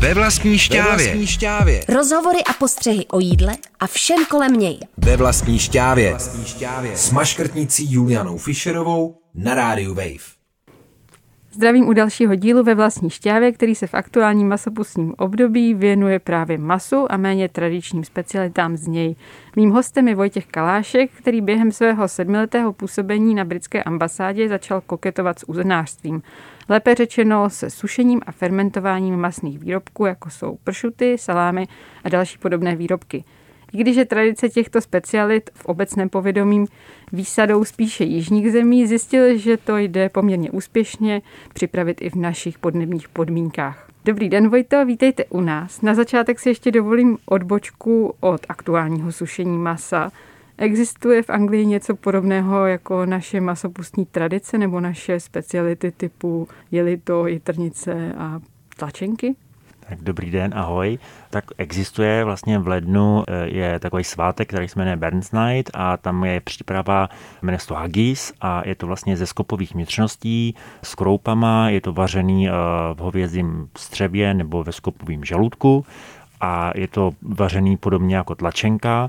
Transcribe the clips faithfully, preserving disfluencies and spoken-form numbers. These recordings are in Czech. Ve vlastní šťávě. Ve vlastní šťávě. Rozhovory a postřehy o jídle a všem kolem něj. Ve vlastní šťávě. Ve vlastní šťávě. S maškrtnicí Julianou Fischerovou na Rádiu Wave. Zdravím u dalšího dílu Ve vlastní šťávě, který se v aktuálním masopustním období věnuje právě masu a méně tradičním specialitám z něj. Mým hostem je Vojtěch Kalášek, který během svého sedmiletého působení na britské ambasádě začal koketovat s uzenářstvím. Lépe řečeno se sušením a fermentováním masných výrobků, jako jsou pršuty, salámy a další podobné výrobky. I když je tradice těchto specialit v obecném povědomí výsadou spíše jižních zemí, zjistil, že to jde poměrně úspěšně připravit i v našich podnebních podmínkách. Dobrý den, Vojto, vítejte u nás. Na začátek si ještě dovolím odbočku od aktuálního sušení masa. Existuje v Anglii něco podobného jako naše masopustní tradice nebo naše speciality typu jelito, jitrnice a tlačenky? Tak dobrý den, ahoj. Tak existuje vlastně v lednu je takový svátek, který se jmenuje Burns Night a tam je příprava, jmenuje se to haggis a je to vlastně ze skopových vnitřností s kroupama, je to vařený v hovězím střevě nebo ve skopovém žaludku a je to vařený podobně jako tlačenka.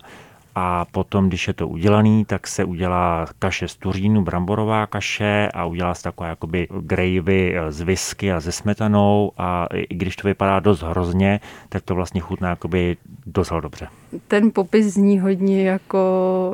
A potom, když je to udělaný, tak se udělá kaše z tuřínu, bramborová kaše a udělá se taková jakoby gravy z whisky a ze smetanou a i když to vypadá dost hrozně, tak to vlastně chutná jakoby dost dobře. Ten popis zní hodně jako,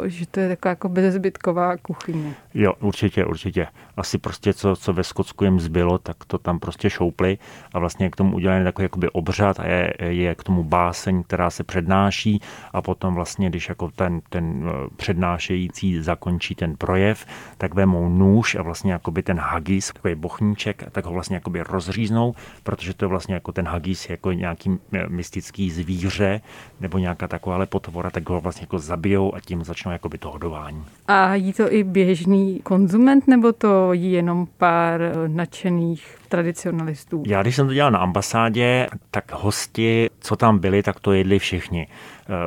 že to je taková jako bezbytková kuchyně. Jo, určitě, určitě. Asi prostě co, co ve Skotsku jim zbylo, tak to tam prostě šoupli a vlastně k tomu udělaný takový jakoby obřad a je, je k tomu báseň, která se přednáší a potom vlastně, když jako ten, ten přednášející zakončí ten projev, tak vemou nůž a vlastně jakoby ten haggis, takový bochníček, tak ho vlastně jakoby rozříznou, protože to je vlastně jako ten haggis jako nějaký mystický zvíře nebo nějaká takováhle potvora, tak ho vlastně jako zabijou a tím začnou jakoby to hodování. A jí to i běžný konzument, nebo to jí jenom pár nadšených tradicionalistů? Já, když jsem to dělal na ambasádě, tak hosti, co tam byli, tak to jedli všichni.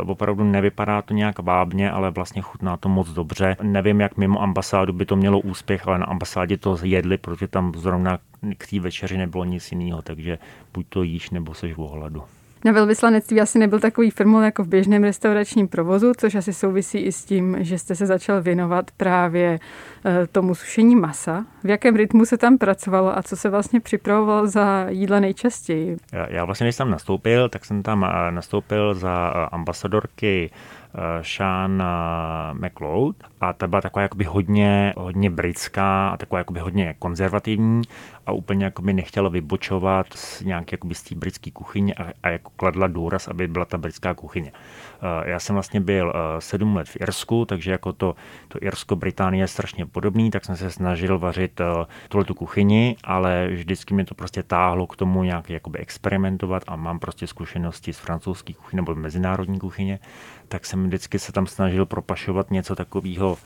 Opravdu nevypadá to nějak vábně, ale vlastně chutná to moc dobře. Nevím, jak mimo ambasádu by to mělo úspěch, ale na ambasádě to jedli, protože tam zrovna k té večeři nebylo nic jiného, takže buď to jíš, nebo seš v ohladu. Na velvyslanectví asi nebyl takový firmol jako v běžném restauračním provozu, což asi souvisí i s tím, že jste se začal věnovat právě tomu sušení masa. V jakém rytmu se tam pracovalo a co se vlastně připravovalo za jídla nejčastěji? Já vlastně, když jsem tam nastoupil, tak jsem tam nastoupil za ambasadorky Sean McLeod a ta byla taková jakoby hodně, hodně britská a taková jakoby hodně konzervativní a úplně jakoby nechtěla vybočovat nějak jakoby z té britské kuchyně a, a jako kladla důraz, aby byla ta britská kuchyně. Já jsem vlastně byl sedm let v Irsku, takže jako to, to Irsko-Británie je strašně podobný, tak jsem se snažil vařit tuhletu kuchyni, ale vždycky mě to prostě táhlo k tomu nějak jakoby experimentovat a mám prostě zkušenosti z francouzské kuchyně nebo mezinárodní kuchyně, tak jsem vždycky se tam snažil propašovat něco takového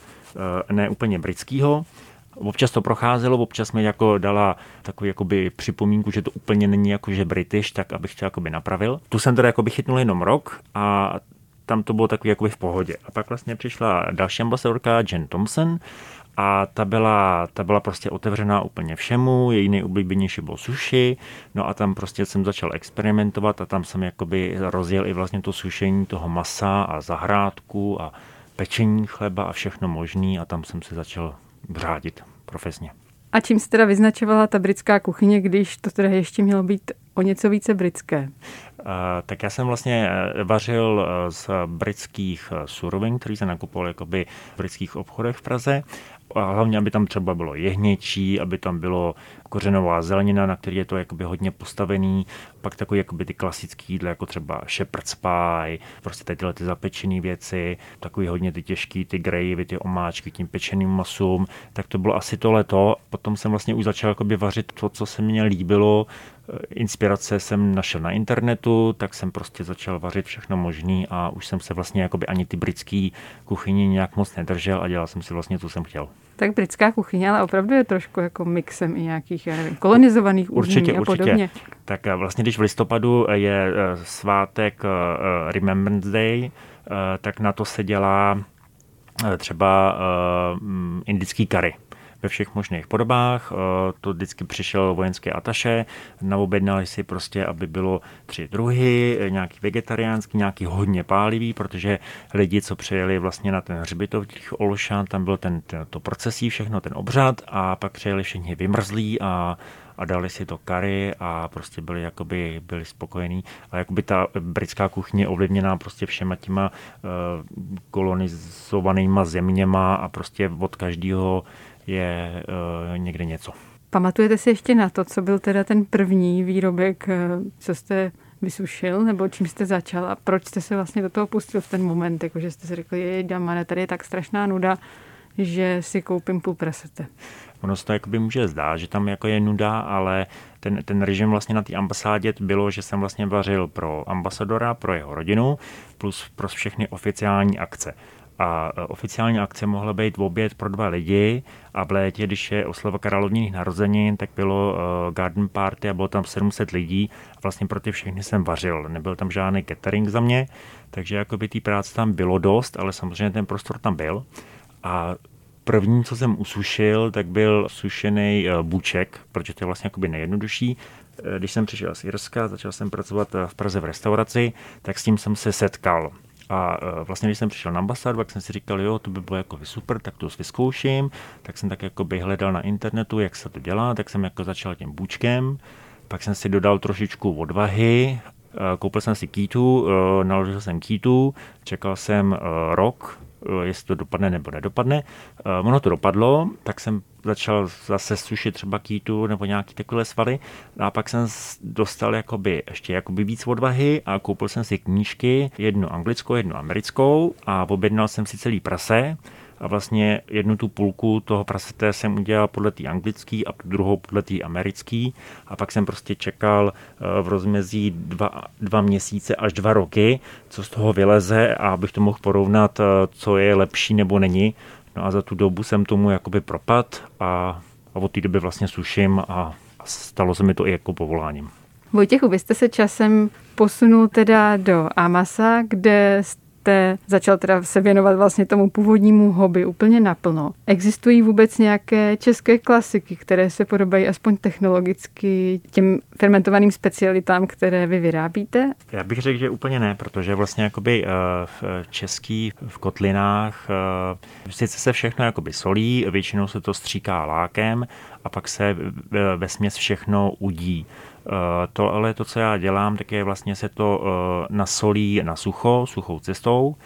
ne úplně britského. Občas to procházelo, občas mi jako dala takovou jakoby připomínku, že to úplně není jakože British, tak abych to jakoby napravil. Tu jsem teda jakoby chytnul jenom rok a tam to bylo takový jakoby v pohodě. A pak vlastně přišla další ambasadorka Jen Thompson a ta byla, ta byla prostě otevřená úplně všemu, její nejoblíbenější bylo sushi, no a tam prostě jsem začal experimentovat a tam jsem jakoby rozjel i vlastně to sušení toho masa a zahrádku a pečení chleba a všechno možný a tam jsem se začal řádit profesně. A čím se teda vyznačovala ta britská kuchyně, když to teda ještě mělo být o něco více britské? Uh, tak já jsem vlastně vařil z britských surovin, který jsem nakupoval jakoby v britských obchodech v Praze. A hlavně, aby tam třeba bylo jehněčí, aby tam bylo kořenová zelenina, na který je to jakoby hodně postavený, pak takový jakoby ty klasický jídla, jako třeba shepherd's pie, prostě tady tyhle ty zapečené věci, takový hodně ty těžký, ty gravy, ty omáčky k tím pečeným masům, tak to bylo asi to leto. Potom jsem vlastně už začal jakoby vařit to, co se mně líbilo. Inspirace jsem našel na internetu, tak jsem prostě začal vařit všechno možný a už jsem se vlastně jakoby ani ty britský kuchyni nějak moc nedržel a dělal jsem si vlastně, co jsem chtěl. Tak britská kuchyně, ale opravdu je trošku jako mixem i nějakých, já nevím, kolonizovaných určitě, území a určitě. Podobně. Tak vlastně, když v listopadu je svátek Remembrance Day, tak na to se dělá třeba indický curry. ve všech možných podobách. To vždycky přišel vojenský ataše, naobjednali si prostě, aby bylo tři druhy, nějaký vegetariánský, nějaký hodně pálivý, protože lidi, co přejeli vlastně na ten hřbitov těch Olšan, tam bylo ten, ten, to procesí, všechno, ten obřad a pak přejeli všichni vymrzlí a a dali si to curry a prostě byli jakoby byli spokojení. A jakoby ta britská kuchyně je ovlivněná prostě všema těma uh, kolonizovanýma zeměma a prostě od každého je uh, někde něco. Pamatujete si ještě na to, co byl teda ten první výrobek, co jste vysušil, nebo čím jste začal a proč jste se vlastně do toho pustil v ten moment, jakože jste si řekli, jej damane, tady je tak strašná nuda, že si koupím půl prasete. Ono se to jakoby může zdát, že tam jako je nuda, ale ten, ten režim vlastně na té ambasádě bylo, že jsem vlastně vařil pro ambasadora, pro jeho rodinu, plus pro všechny oficiální akce. A oficiální akce mohla být v oběd pro dva lidi a v létě, když je oslava královních narozenin, tak bylo garden party a bylo tam sedm set lidí a vlastně pro ty všechny jsem vařil. Nebyl tam žádný catering za mě, takže jakoby té práce tam bylo dost, ale samozřejmě ten prostor tam byl. A první, co jsem usušil, tak byl sušený buček, protože to je vlastně jakoby nejjednodušší. Když jsem přišel z Irska, začal jsem pracovat v Praze v restauraci, tak s tím jsem se setkal. A vlastně, když jsem přišel na ambasádu, tak jsem si říkal, jo, to by bylo jako super, tak to vyzkouším. Tak jsem tak jako hledal na internetu, jak se to dělá, tak jsem jako začal tím bučkem. Pak jsem si dodal trošičku odvahy, koupil jsem si kýtu, naložil jsem kýtu, čekal jsem rok, jestli to dopadne nebo nedopadne. Ono to dopadlo, tak jsem začal zase sušit třeba kýtu nebo nějaký takové svaly a pak jsem dostal jakoby, ještě jakoby víc odvahy a koupil jsem si knížky, jednu anglickou, jednu americkou a objednal jsem si celý prase a vlastně jednu tu půlku toho prasete jsem udělal podle té anglické a druhou podle té americké a pak jsem prostě čekal v rozmezí dva, dva měsíce až dva roky, co z toho vyleze a abych to mohl porovnat, co je lepší nebo není. No a za tu dobu jsem tomu jakoby propad a, a od té doby vlastně suším a, a stalo se mi to i jako povoláním. Vojtěchu, vy jste se časem posunul teda do Amasa, kde jste začal teda se věnovat vlastně tomu původnímu hobby úplně naplno. Existují vůbec nějaké české klasiky, které se podobají aspoň technologicky těm fermentovaným specialitám, které vy vyrábíte? Já bych řekl, že úplně ne, protože vlastně jakoby v český, v kotlinách sice se všechno jakoby solí, většinou se to stříká lákem a pak se vesměs všechno udí. To, ale to, co já dělám, tak je vlastně se to nasolí na sucho, suchou cestou.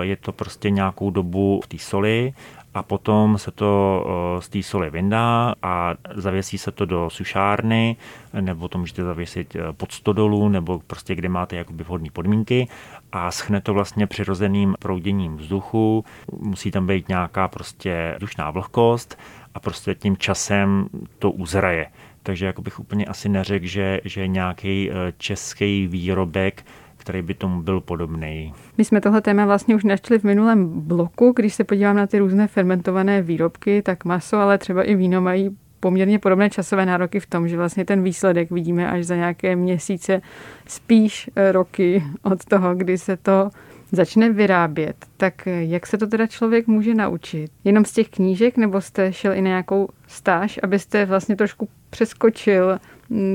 Je to prostě nějakou dobu v té soli a potom se to z té soli vyndá a zavěsí se to do sušárny, nebo to můžete zavěsit pod stodolu, nebo prostě kde máte jakoby vhodné podmínky a schne to vlastně přirozeným prouděním vzduchu. Musí tam být nějaká prostě dušná vlhkost a prostě tím časem to uzraje. Takže jako bych úplně asi neřekl, že je nějaký český výrobek, který by tomu byl podobný. My jsme tohle téma vlastně už načli v minulém bloku. Když se podívám na ty různé fermentované výrobky, tak maso, ale třeba i víno mají poměrně podobné časové nároky v tom, že vlastně ten výsledek vidíme až za nějaké měsíce, spíš roky od toho, kdy se to začne vyrábět. Tak jak se to teda člověk může naučit? Jenom z těch knížek, nebo jste šel i na nějakou stáž, abyste vlastně trošku přeskočil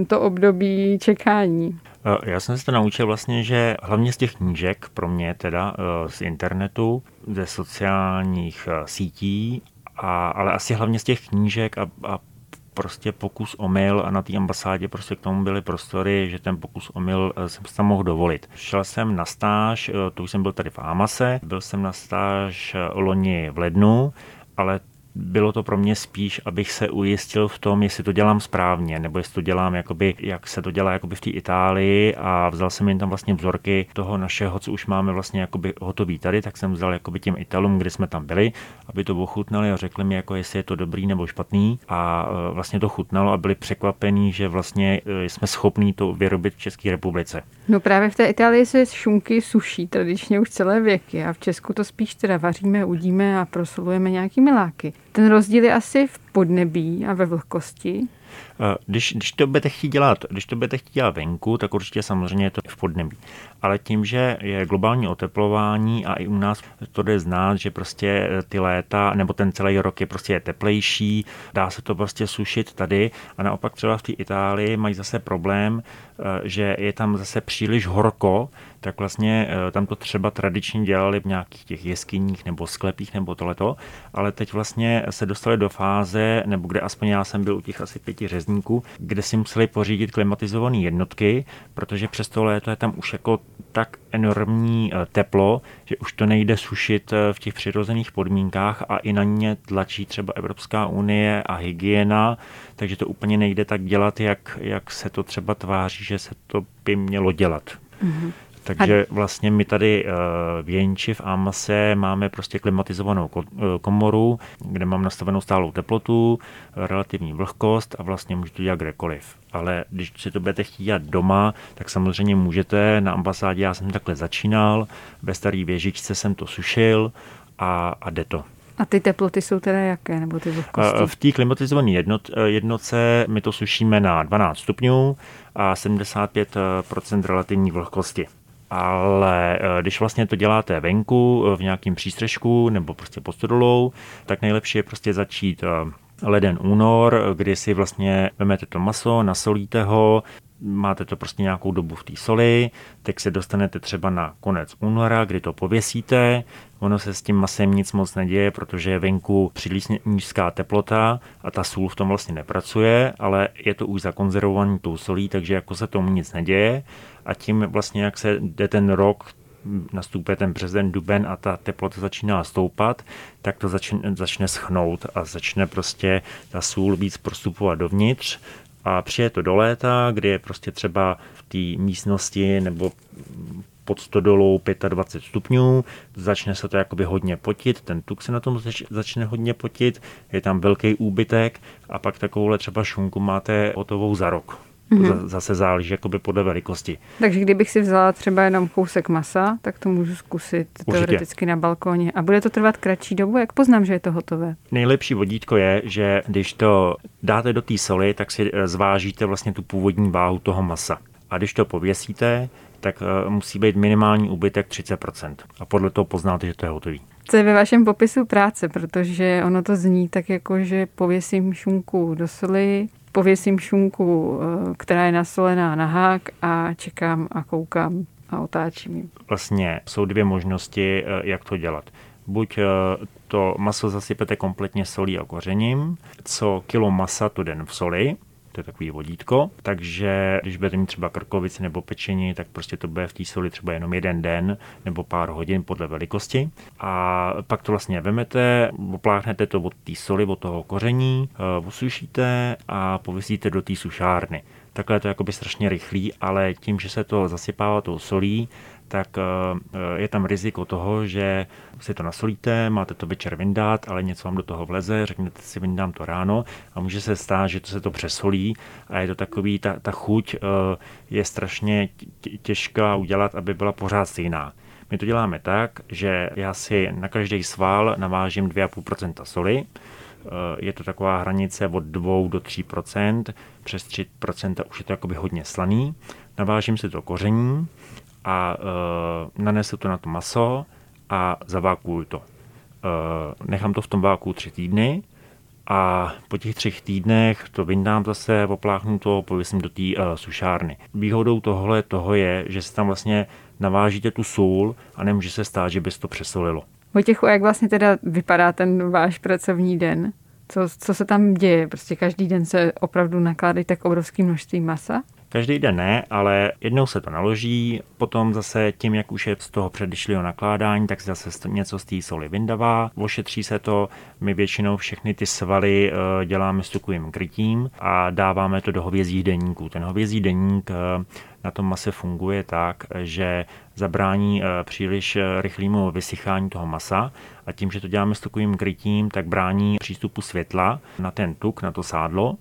to období čekání? Já jsem se to naučil vlastně, že hlavně z těch knížek, pro mě teda z internetu, ze sociálních sítí, a, ale asi hlavně z těch knížek a, a prostě pokus omyl a na té ambasádě prostě k tomu byly prostory, že ten pokus omyl jsem se tam mohl dovolit. Šel jsem na stáž, to už jsem byl tady v Amase, byl jsem na stáž loni v lednu, ale bylo to pro mě spíš, abych se ujistil v tom, jestli to dělám správně, nebo jestli to dělám, jakoby, jak se to dělá jakoby v té Itálii a vzal jsem jim tam vlastně vzorky toho našeho, co už máme vlastně jakoby hotový tady, tak jsem vzal jakoby těm Italům, kde jsme tam byli, aby to ochutnali a řekli mi, jako jestli je to dobrý nebo špatný a vlastně to chutnalo a byli překvapení, že vlastně jsme schopní to vyrobit v České republice. No právě v té Itálii se šunky suší tradičně už celé věky a v Česku to spíš teda vaříme, udíme a prosolujeme nějakými láky. Ten rozdíl je asi v podnebí a ve vlhkosti. Když, když to budete chtít dělat, když to budete chtít dělat venku, tak určitě samozřejmě je to v podnebí. Ale tím, že je globální oteplování a i u nás to jde znát, že prostě ty léta nebo ten celý rok je prostě teplejší, dá se to prostě sušit tady a naopak třeba v té Itálii mají zase problém, že je tam zase příliš horko, tak vlastně tam to třeba tradičně dělali v nějakých těch jeskyních nebo sklepích nebo tohleto, ale teď vlastně se dostali do fáze, nebo kde aspoň já jsem byl u těch asi pěti řezníků, kde si museli pořídit klimatizované jednotky, protože přes to léto je tam už jako tak enormní teplo, že už to nejde sušit v těch přirozených podmínkách a i na ně tlačí třeba Evropská unie a hygiena, takže to úplně nejde tak dělat, jak, jak se to třeba tváří, že se to by mělo dělat. Mm-hmm. Takže vlastně my tady v Jenči, v Amase máme prostě klimatizovanou komoru, kde mám nastavenou stálou teplotu, relativní vlhkost a vlastně můžete dělat kdekoliv. Ale když si to budete chtít dělat doma, tak samozřejmě můžete. Na ambasádě já jsem takhle začínal, ve starý věžičce jsem to sušil a, a jde to. A ty teploty jsou teda jaké, nebo ty vlhkosti? V té klimatizované jednot, jednotce my to sušíme na dvanáct stupňů a sedmdesát pět procent relativní vlhkosti. Ale když vlastně to děláte venku, v nějakém přístřešku nebo prostě pod stodolou, tak nejlepší je prostě začít leden, únor, kdy si vlastně vemete to maso, nasolíte ho, máte to prostě nějakou dobu v té soli, tak se dostanete třeba na konec února, kdy to pověsíte. Ono se s tím masem nic moc neděje, protože je venku příliš nízká teplota a ta sůl v tom vlastně nepracuje, ale je to už zakonzervovaný tou solí, takže jako se tomu nic neděje. A tím vlastně, jak se jde ten rok, nastupuje ten březen, duben a ta teplota začíná stoupat, tak to začne, začne schnout a začne prostě ta sůl víc prostupovat dovnitř. A přijde to do léta, kdy je prostě třeba v té místnosti nebo pod stodolou dvacet pět stupňů, začne se to jakoby hodně potit, ten tuk se na tom začne hodně potit, je tam velký úbytek a pak takovouhle třeba šunku máte hotovou za rok. Mm-hmm. Zase záleží jakoby podle velikosti. Takže kdybych si vzala třeba jenom kousek masa, tak to můžu zkusit určitě teoreticky na balkóně. A bude to trvat kratší dobu? Jak poznám, že je to hotové? Nejlepší vodítko je, že když to dáte do té soli, tak si zvážíte vlastně tu původní váhu toho masa. A když to pověsíte, tak musí být minimální úbytek třicet procent. A podle toho poznáte, že to je hotový. Co je ve vašem popisu práce, protože ono to zní tak jako, že pověsím šunku do soli, pověsím šunku, která je nasolená na hák a čekám a koukám a otáčím ji. Vlastně jsou dvě možnosti, jak to dělat. Buď to maso zasypete kompletně solí a kořením, co kilo masa to den v soli, to je takový vodítko, takže když budete mít třeba krkovici nebo pečení, tak prostě to bude v té soli třeba jenom jeden den nebo pár hodin podle velikosti. A pak to vlastně vemete, opláchnete to od té soli, od toho koření, osušíte a pověsíte do té sušárny. Takhle je to jakoby strašně rychlý, ale tím, že se to zasypává tou solí, tak je tam riziko toho, že si to nasolíte, máte to večer vyndat, ale něco vám do toho vleze, řeknete si, vyndám to ráno a může se stát, že to se to přesolí a je to takový, ta, ta chuť je strašně těžká udělat, aby byla pořád stejná. My to děláme tak, že já si na každý sval navážím dvě celé pět procenta soli, je to taková hranice od dva do tří procent, přes tři procenta už je to jakoby hodně slaný, navážím si to koření a e, nanesu to na to maso a zavákuju to. E, nechám to v tom váku tři týdny a po těch třech týdnech to vyndám zase, opláchnu to, pověsím do té e, sušárny. Výhodou tohle toho je, že se tam vlastně navážíte tu sůl a nemůže se stát, že by se to přesolilo. Vojtěchu, jak vlastně teda vypadá ten váš pracovní den? Co, co se tam děje? Prostě každý den se opravdu nakládají tak obrovské množství masa? Každý den ne, ale jednou se to naloží, potom zase tím, jak už je z toho předešlého nakládání, tak zase něco z té soli vyndavá, ošetří se to, my většinou všechny ty svaly děláme s tukovým krytím a dáváme to do hovězích deníků. Ten hovězí deník na tom mase funguje tak, že zabrání příliš rychlému vysychání toho masa a tím, že to děláme s tukovým krytím, tak brání přístupu světla na ten tuk, na to sádlo,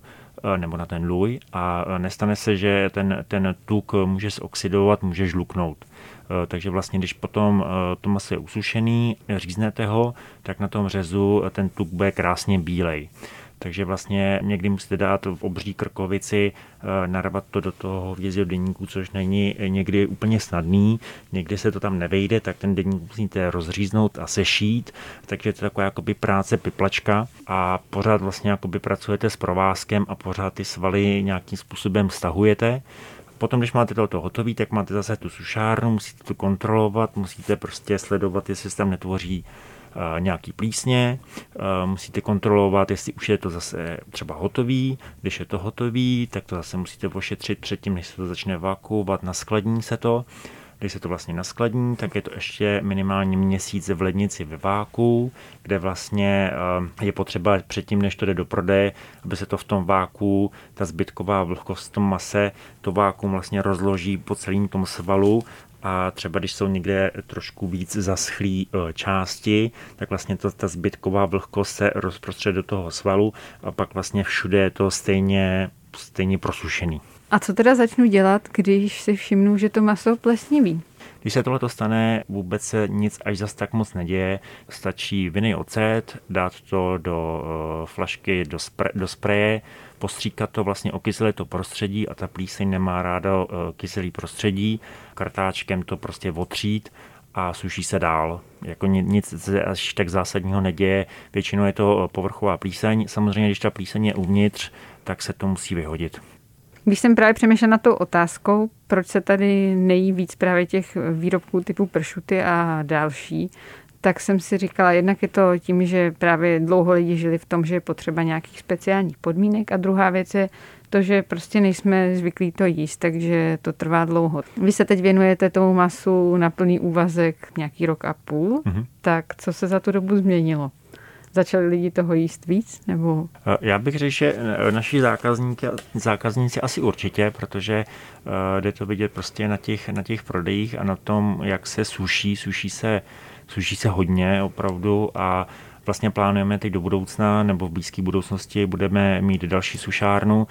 nebo na ten lůj a nestane se, že ten, ten tuk může zoxidovat, může žluknout. Takže vlastně, když potom to maso je usušený, říznete ho, tak na tom řezu ten tuk bude krásně bílej. Takže vlastně někdy musíte dát v obří krkovici, narvat to do toho vězího deníku, což není někdy úplně snadný. Někdy se to tam nevejde, tak ten deník musíte rozříznout a sešít. Takže to je taková jakoby práce piplačka a pořád vlastně jakoby pracujete s provázkem a pořád ty svaly nějakým způsobem stahujete. Potom, když máte toto hotový, tak máte zase tu sušárnu, musíte to kontrolovat, musíte prostě sledovat, jestli se tam netvoří nějaký plísně, musíte kontrolovat, jestli už je to zase třeba hotový, když je to hotový, tak to zase musíte ošetřit předtím, než se to začne vakuovat, naskladní se to, když se to vlastně naskladní, tak je to ještě minimálně měsíc v lednici ve váku, kde vlastně je potřeba předtím, než to jde do prodeje, aby se to v tom váku, ta zbytková vlhkost v tom mase, to vákuum vlastně rozloží po celém tom svalu. A třeba když jsou někde trošku víc zaschlý části, tak vlastně to, ta zbytková vlhkost se rozprostře do toho svalu a pak vlastně všude je to stejně, stejně prosušený. A co teda začnu dělat, když si všimnu, že to maso plesniví? Když se tohleto stane, vůbec se nic až zas tak moc neděje. Stačí vinný ocet, dát to do flašky, do, spre, do spreje, postříkat to, vlastně okyselé to prostředí a ta plíseň nemá ráda kyselý prostředí. Kartáčkem to prostě otřít a suší se dál. Jako nic až tak zásadního neděje. Většinou je to povrchová plíseň. Samozřejmě, když ta plíseň je uvnitř, tak se to musí vyhodit. Když jsem právě přemýšlela nad tou otázkou, proč se tady nejí víc právě těch výrobků typu pršuty a další, tak jsem si říkala, jednak je to tím, že právě dlouho lidi žili v tom, že je potřeba nějakých speciálních podmínek a druhá věc je to, že prostě nejsme zvyklí to jíst, takže to trvá dlouho. Vy se teď věnujete tomu masu na plný úvazek nějaký rok a půl, mm-hmm. tak co se za tu dobu změnilo? Začali lidi toho jíst víc? Nebo? Já bych řekl, že naši zákazníci, zákazníci asi určitě, protože jde to vidět prostě na těch, na těch prodejích a na tom, jak se suší. Suší se, suší se hodně opravdu a vlastně plánujeme teď do budoucna nebo v blízké budoucnosti budeme mít další sušárnu,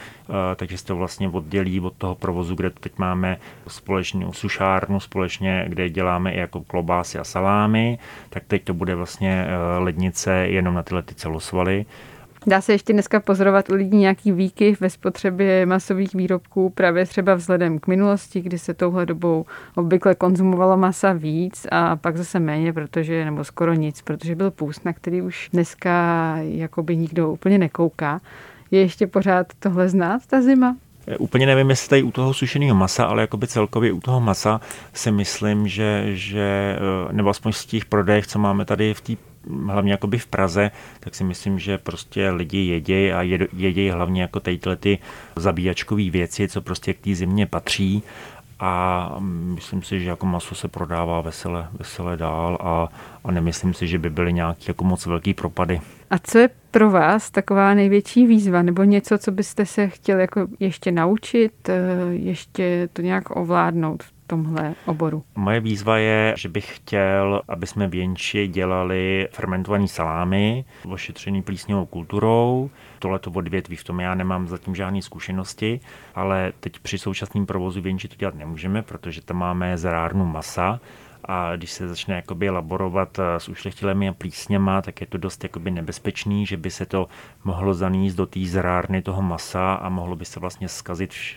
takže se to vlastně oddělí od toho provozu, kde teď máme společnou sušárnu, společně, kde děláme i jako klobásy a salámy, tak teď to bude vlastně lednice jenom na tyhle ty celosvaly. Dá se ještě dneska pozorovat u lidí nějaký výkyv ve spotřebě masových výrobků, právě třeba vzhledem k minulosti, kdy se touhle dobou obvykle konzumovalo masa víc a pak zase méně, protože nebo skoro nic, protože byl půst, na který už dneska jakoby nikdo úplně nekouká. Je ještě pořád tohle znát, ta zima? Úplně nevím, jestli tady u toho sušeného masa, ale jakoby celkově u toho masa si myslím, že, že nebo aspoň z těch prodejech, co máme tady v té hlavně jakoby v Praze, tak si myslím, že prostě lidi jedějí a jedějí hlavně jako tyhle ty zabíjačkové věci, co prostě k té zimě patří a myslím si, že jako maso se prodává vesele, vesele dál a, a nemyslím si, že by byly nějaké jako moc velký propady. A co je pro vás taková největší výzva nebo něco, co byste se chtěli jako ještě naučit, ještě to nějak ovládnout? Tomhle oboru. Moje výzva je, že bych chtěl, aby jsme v Jenči dělali fermentovaný salámy, ošetřený plísňovou kulturou. Tohleto odvětví, v tom já nemám zatím žádné zkušenosti, ale teď při současném provozu v Jenči to dělat nemůžeme, protože tam máme zrárnu masa a když se začne jakoby laborovat s ušlechtilými a plísněma, tak je to dost jakoby nebezpečný, že by se to mohlo zanést do té zrárny toho masa a mohlo by se vlastně zkazit vš-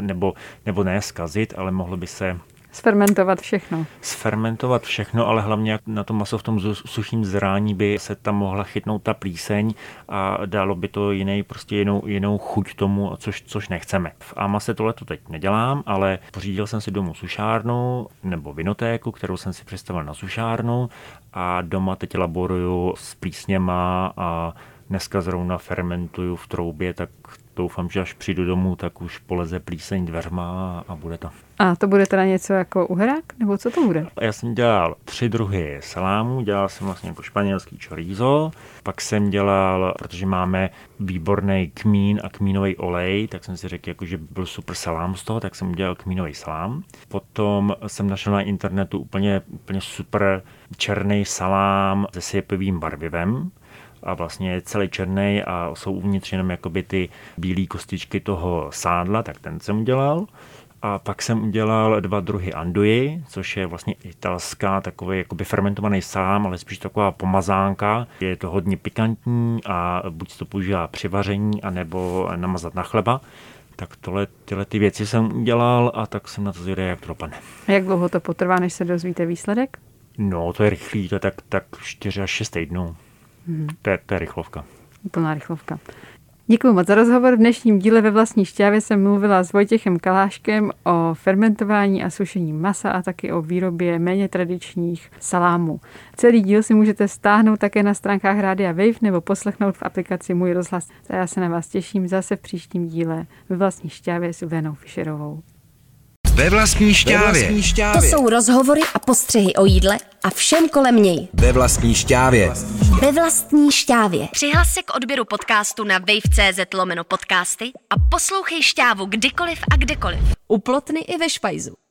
nebo, nebo ne zkazit, ale mohlo by se Sfermentovat všechno. Sfermentovat všechno, ale hlavně na to maso v tom suchým zrání by se tam mohla chytnout ta plíseň a dalo by to jiný, prostě jinou, jinou chuť tomu, což, což nechceme. V Amase tohleto teď nedělám, ale pořídil jsem si domů sušárnu nebo vinotéku, kterou jsem si přestavil na sušárnu a doma teď laboruju s plísněma a dneska zrovna fermentuju v troubě, tak doufám, že až přijdu domů, tak už poleze plíseň dveřma a bude to. A to bude teda něco jako uherák? Nebo co to bude? Já jsem dělal tři druhy salámu, dělal jsem vlastně jako španělský chorizo, pak jsem dělal, protože máme výborný kmín a kmínový olej, tak jsem si řekl, jako, že byl super salám z toho, tak jsem udělal kmínový salám. Potom jsem našel na internetu úplně, úplně super černý salám se sépivým barvivem, a vlastně celý černý a jsou uvnitř jenom jakoby ty bílé kostičky toho sádla, tak ten jsem udělal. A pak jsem udělal dva druhy anduji, což je vlastně italská, takový jakoby fermentovaný sám, ale spíš taková pomazánka. Je to hodně pikantní a buď to používá při vaření, anebo namazat na chleba. Tak tohle, tyhle ty věci jsem udělal a tak jsem na to zvědavý, jak to dopadne. A jak dlouho to potrvá, než se dozvíte výsledek? No, to je rychlý, to je tak, tak čtyři až šest týdnů. Hmm. To, je, to je rychlovka. Úplná rychlovka. Děkuji moc za rozhovor. V dnešním díle Ve vlastní šťávě jsem mluvila s Vojtěchem Kaláškem o fermentování a sušení masa a taky o výrobě méně tradičních salámů. Celý díl si můžete stáhnout také na stránkách Rádia Wave nebo poslechnout v aplikaci Můj rozhlas. A já se na vás těším zase v příštím díle Ve vlastní šťávě s Venou Fischerovou. Ve vlastní šťávě. To jsou rozhovory a postřehy o jídle a všem kolem něj. Ve vlastní šťávě. Ve vlastní šťávě. Přihlas se k odběru podcastu na wave.cz lomeno podcasty a poslouchej šťávu kdykoliv a kdekoliv. U Plotny i ve Špajzu.